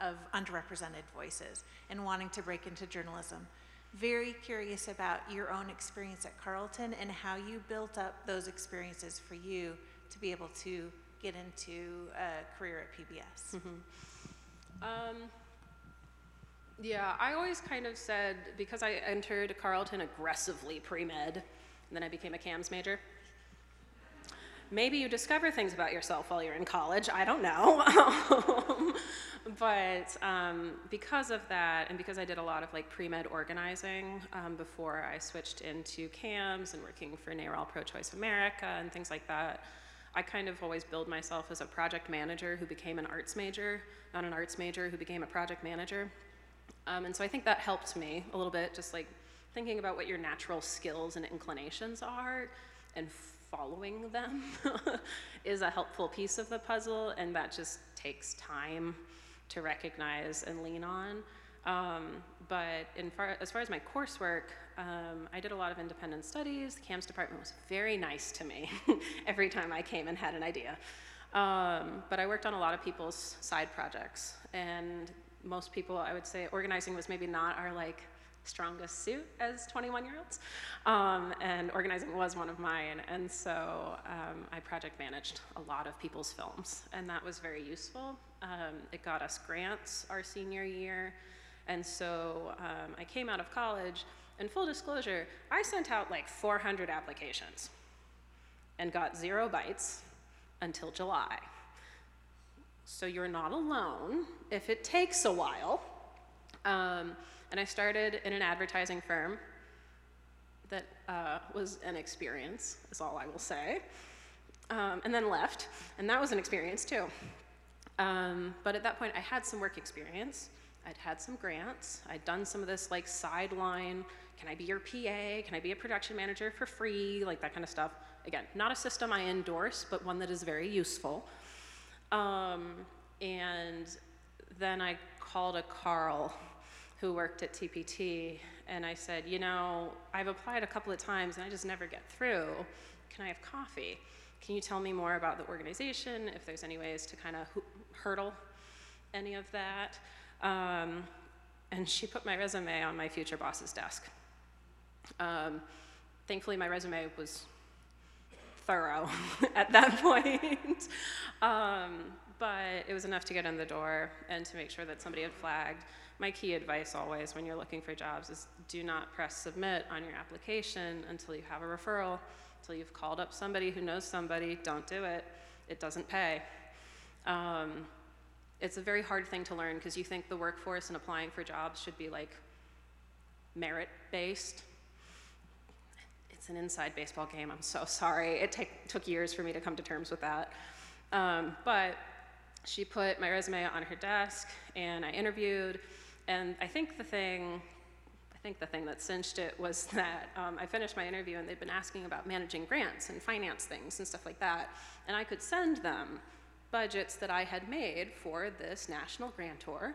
of underrepresented voices and wanting to break into journalism. Very curious about your own experience at Carleton and how you built up those experiences for you to be able to get into a career at PBS? Mm-hmm. Yeah, I always kind of said, because I entered Carleton aggressively pre-med, and then I became a CAMS major. Maybe you discover things about yourself while you're in college, I don't know. But because of that, and because I did a lot of like pre-med organizing before I switched into CAMS and working for NARAL Pro-Choice America and things like that, I kind of always build myself as a project manager who became an arts major, not an arts major who became a project manager. And so I think that helped me a little bit, just like thinking about what your natural skills and inclinations are and following them is a helpful piece of the puzzle, and that just takes time to recognize and lean on. But as far as my coursework, I did a lot of independent studies. The CAMS department was very nice to me every time I came and had an idea. But I worked on a lot of people's side projects, and most people, I would say, organizing was maybe not our like strongest suit as 21-year-olds, and organizing was one of mine, and so I project managed a lot of people's films, and that was very useful. It got us grants our senior year, and so I came out of college, and full disclosure, I sent out like 400 applications and got 0 bites until July. So you're not alone if it takes a while. And I started in an advertising firm that was an experience, is all I will say, and then left, and that was an experience too. But at that point, I had some work experience. I'd had some grants. I'd done some of this like sideline, can I be your PA? Can I be a production manager for free? Like that kind of stuff. Again, not a system I endorse, but one that is very useful. And then I called a Carl who worked at TPT, and I said, you know, I've applied a couple of times and I just never get through. Can I have coffee? Can you tell me more about the organization, if there's any ways to kind of hurdle any of that? And she put my resume on my future boss's desk. Thankfully, my resume was thorough at that point. But it was enough to get in the door and to make sure that somebody had flagged. My key advice always when you're looking for jobs is do not press submit on your application until you have a referral, until you've called up somebody who knows somebody. Don't do it. It doesn't pay. It's a very hard thing to learn because you think the workforce and applying for jobs should be like merit-based. It's an inside baseball game, I'm so sorry. It took years for me to come to terms with that. But she put my resume on her desk, and I interviewed, and I think the thing that cinched it was that I finished my interview, and they'd been asking about managing grants and finance things and stuff like that, and I could send them budgets that I had made for this national grantor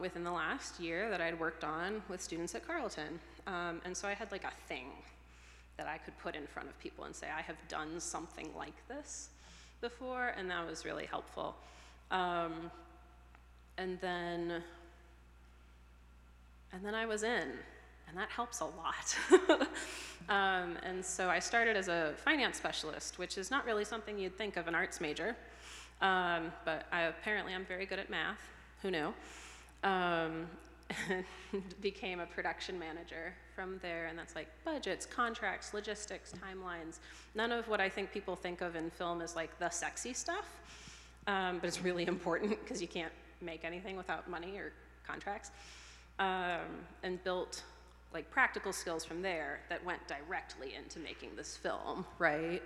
within the last year that I'd worked on with students at Carleton, and so I had like a thing that I could put in front of people and say, I have done something like this before, and that was really helpful. And then I was in, and that helps a lot. And so I started as a finance specialist, which is not really something you'd think of an arts major, but apparently I'm very good at math, who knew? And became a production manager from there, and that's like budgets, contracts, logistics, timelines. None of what I think people think of in film is like the sexy stuff, but it's really important because you can't make anything without money or contracts, and built like practical skills from there that went directly into making this film, right?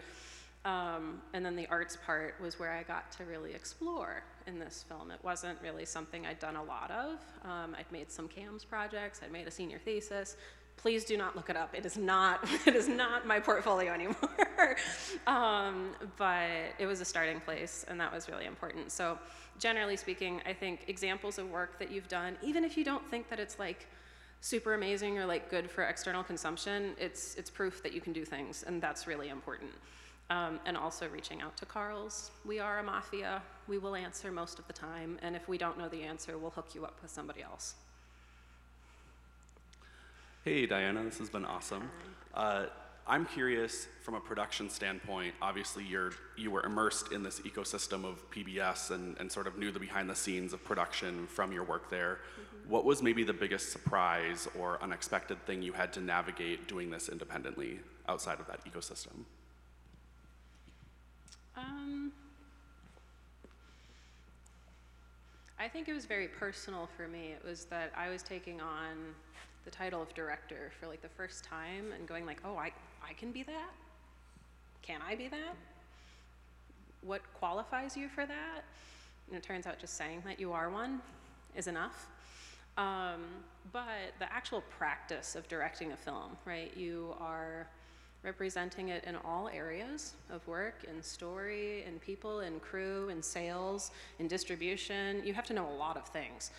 And then the arts part was where I got to really explore in this film. It wasn't really something I'd done a lot of. I'd made some CAMS projects, I'd made a senior thesis. Please do not look it up. It is not my portfolio anymore. But it was a starting place, and that was really important. So generally speaking, I think examples of work that you've done, even if you don't think that it's like super amazing or like good for external consumption, it's proof that you can do things, and that's really important. And also reaching out to Carls. We are a mafia. We will answer most of the time, and if we don't know the answer, we'll hook you up with somebody else. Hey, Diana, this has been awesome. I'm curious from a production standpoint, obviously you were immersed in this ecosystem of PBS and sort of knew the behind the scenes of production from your work there. Mm-hmm. What was maybe the biggest surprise or unexpected thing you had to navigate doing this independently outside of that ecosystem? I think it was very personal for me. It was that I was taking on the title of director for like the first time and going like, oh, I can be that? Can I be that? What qualifies you for that? And it turns out just saying that you are one is enough. But the actual practice of directing a film, right? You are representing it in all areas of work, in story, in people, in crew, in sales, in distribution. You have to know a lot of things.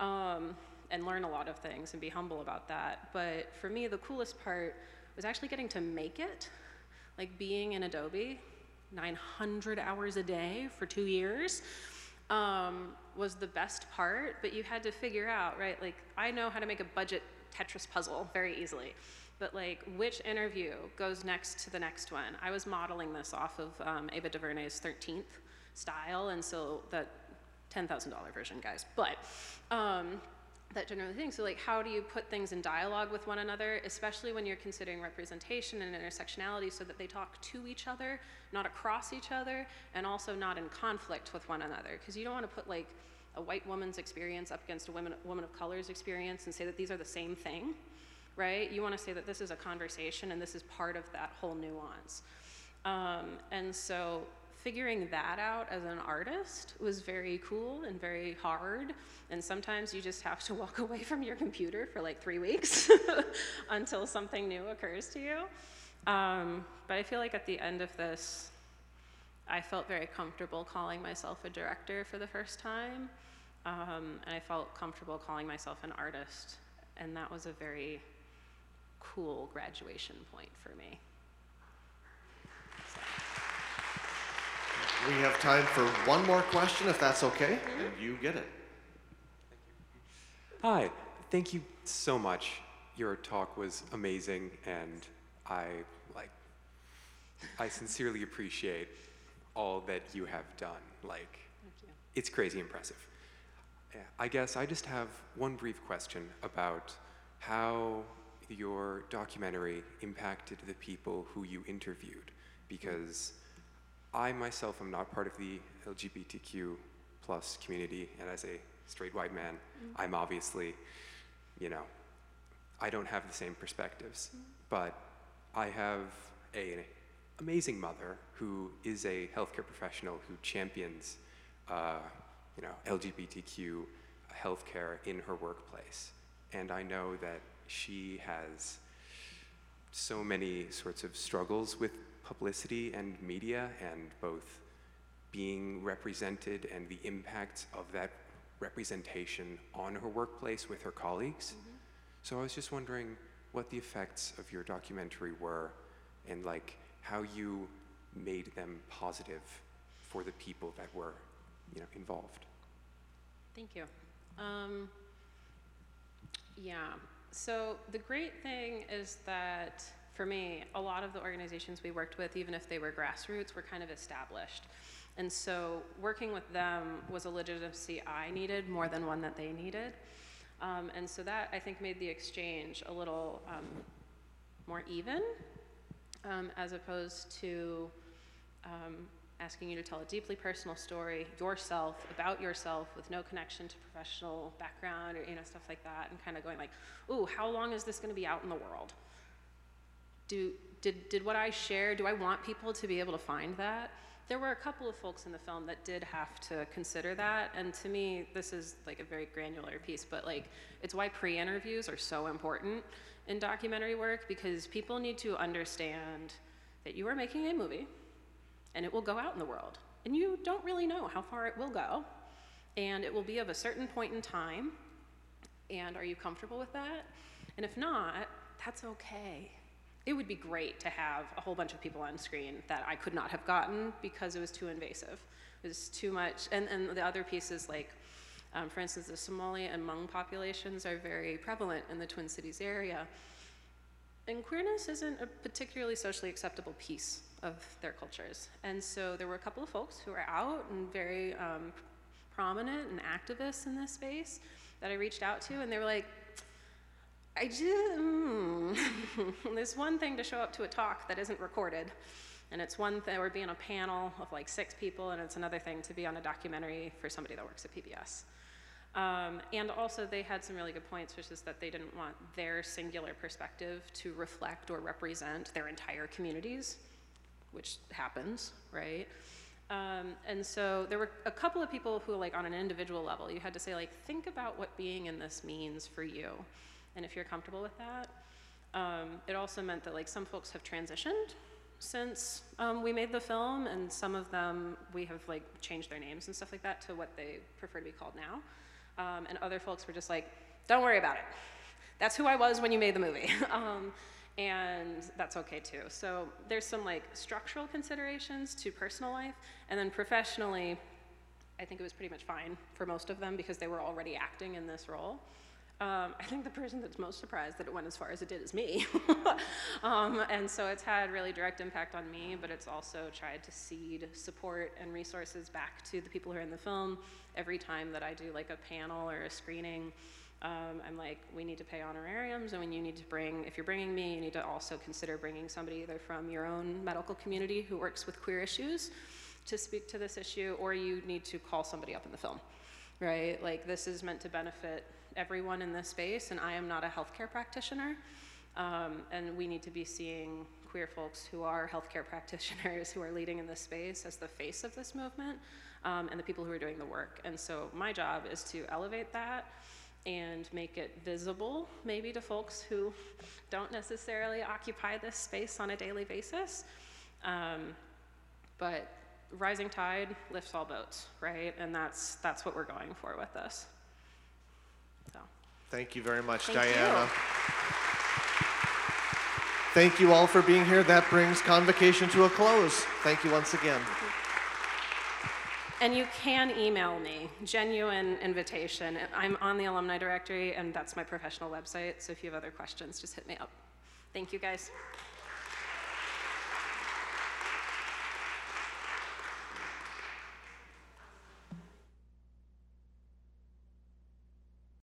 And learn a lot of things and be humble about that. But for me, the coolest part was actually getting to make it, like being in Adobe 900 hours a day for 2 years was the best part, but you had to figure out, right? Like, I know how to make a budget Tetris puzzle very easily, but like which interview goes next to the next one? I was modeling this off of Ava DuVernay's 13th style, and so that $10,000 version, guys, but, that general thing. So like, how do you put things in dialogue with one another, especially when you're considering representation and intersectionality so that they talk to each other, not across each other, and also not in conflict with one another? Because you don't want to put like a white woman's experience up against a woman of color's experience and say that these are the same thing, right? You want to say that this is a conversation and this is part of that whole nuance. And so figuring that out as an artist was very cool and very hard, and sometimes you just have to walk away from your computer for like 3 weeks until something new occurs to you. But I feel like at the end of this, I felt very comfortable calling myself a director for the first time, and I felt comfortable calling myself an artist, and that was a very cool graduation point for me. We have time for one more question, if that's okay, and you get it. Hi, thank you so much. Your talk was amazing, and I sincerely appreciate all that you have done. Like, it's crazy impressive. I guess I just have one brief question about how your documentary impacted the people who you interviewed, because I myself am not part of the LGBTQ+ community, and as a straight white man, I'm obviously, you know, I don't have the same perspectives. But I have an amazing mother who is a healthcare professional who champions, you know, LGBTQ healthcare in her workplace. And I know that she has so many sorts of struggles with publicity and media, and both being represented and the impacts of that representation on her workplace with her colleagues. So I was just wondering what the effects of your documentary were, and like how you made them positive for the people that were, you know, involved. Thank you. Yeah. So the great thing is that, for me, a lot of the organizations we worked with, even if they were grassroots, were kind of established. And so working with them was a legitimacy I needed more than one that they needed. And so that, I think, made the exchange a little more even, as opposed to asking you to tell a deeply personal story yourself, about yourself, with no connection to professional background or, you know, stuff like that, and kind of going like, ooh, how long is this going to be out in the world? Did what I share, do I want people to be able to find that? There were a couple of folks in the film that did have to consider that, and to me, this is like a very granular piece, but like, it's why pre-interviews are so important in documentary work, because people need to understand that you are making a movie, and it will go out in the world, and you don't really know how far it will go, and it will be of a certain point in time, and are you comfortable with that? And if not, that's okay. It would be great to have a whole bunch of people on screen that I could not have gotten because it was too invasive. It was too much. And the other pieces, like, for instance, the Somali and Hmong populations are very prevalent in the Twin Cities area. And queerness isn't a particularly socially acceptable piece of their cultures. And so there were a couple of folks who are out and very prominent and activists in this space that I reached out to, and they were like, I just, there's one thing to show up to a talk that isn't recorded. And it's one thing, or be on a panel of like 6 people, and it's another thing to be on a documentary for somebody that works at PBS. And also they had some really good points, which is that they didn't want their singular perspective to reflect or represent their entire communities, which happens, right? And so there were a couple of people who, like, on an individual level, you had to say, like, think about what being in this means for you, and if you're comfortable with that. It also meant that, like, some folks have transitioned since we made the film, and some of them we have, like, changed their names and stuff like that to what they prefer to be called now. And other folks were just like, don't worry about it. That's who I was when you made the movie. And that's okay too. So there's some like structural considerations to personal life. And then professionally, I think it was pretty much fine for most of them because they were already acting in this role. I think the person that's most surprised that it went as far as it did is me. And so it's had really direct impact on me, but it's also tried to seed support and resources back to the people who are in the film. Every time that I do like a panel or a screening, I'm like, we need to pay honorariums, and when you need to bring, if you're bringing me, you need to also consider bringing somebody either from your own medical community who works with queer issues to speak to this issue, or you need to call somebody up in the film, right? Like, this is meant to benefit everyone in this space, and I am not a healthcare practitioner, and we need to be seeing queer folks who are healthcare practitioners who are leading in this space as the face of this movement, and the people who are doing the work. And so my job is to elevate that and make it visible, maybe to folks who don't necessarily occupy this space on a daily basis, but rising tide lifts all boats, right? And that's what we're going for with this. So. Thank you very much, Diana. Thank you all for being here. That brings convocation to a close. Thank you once again. And you can email me, genuine invitation. I'm on the alumni directory, and that's my professional website, so if you have other questions, just hit me up. Thank you, guys.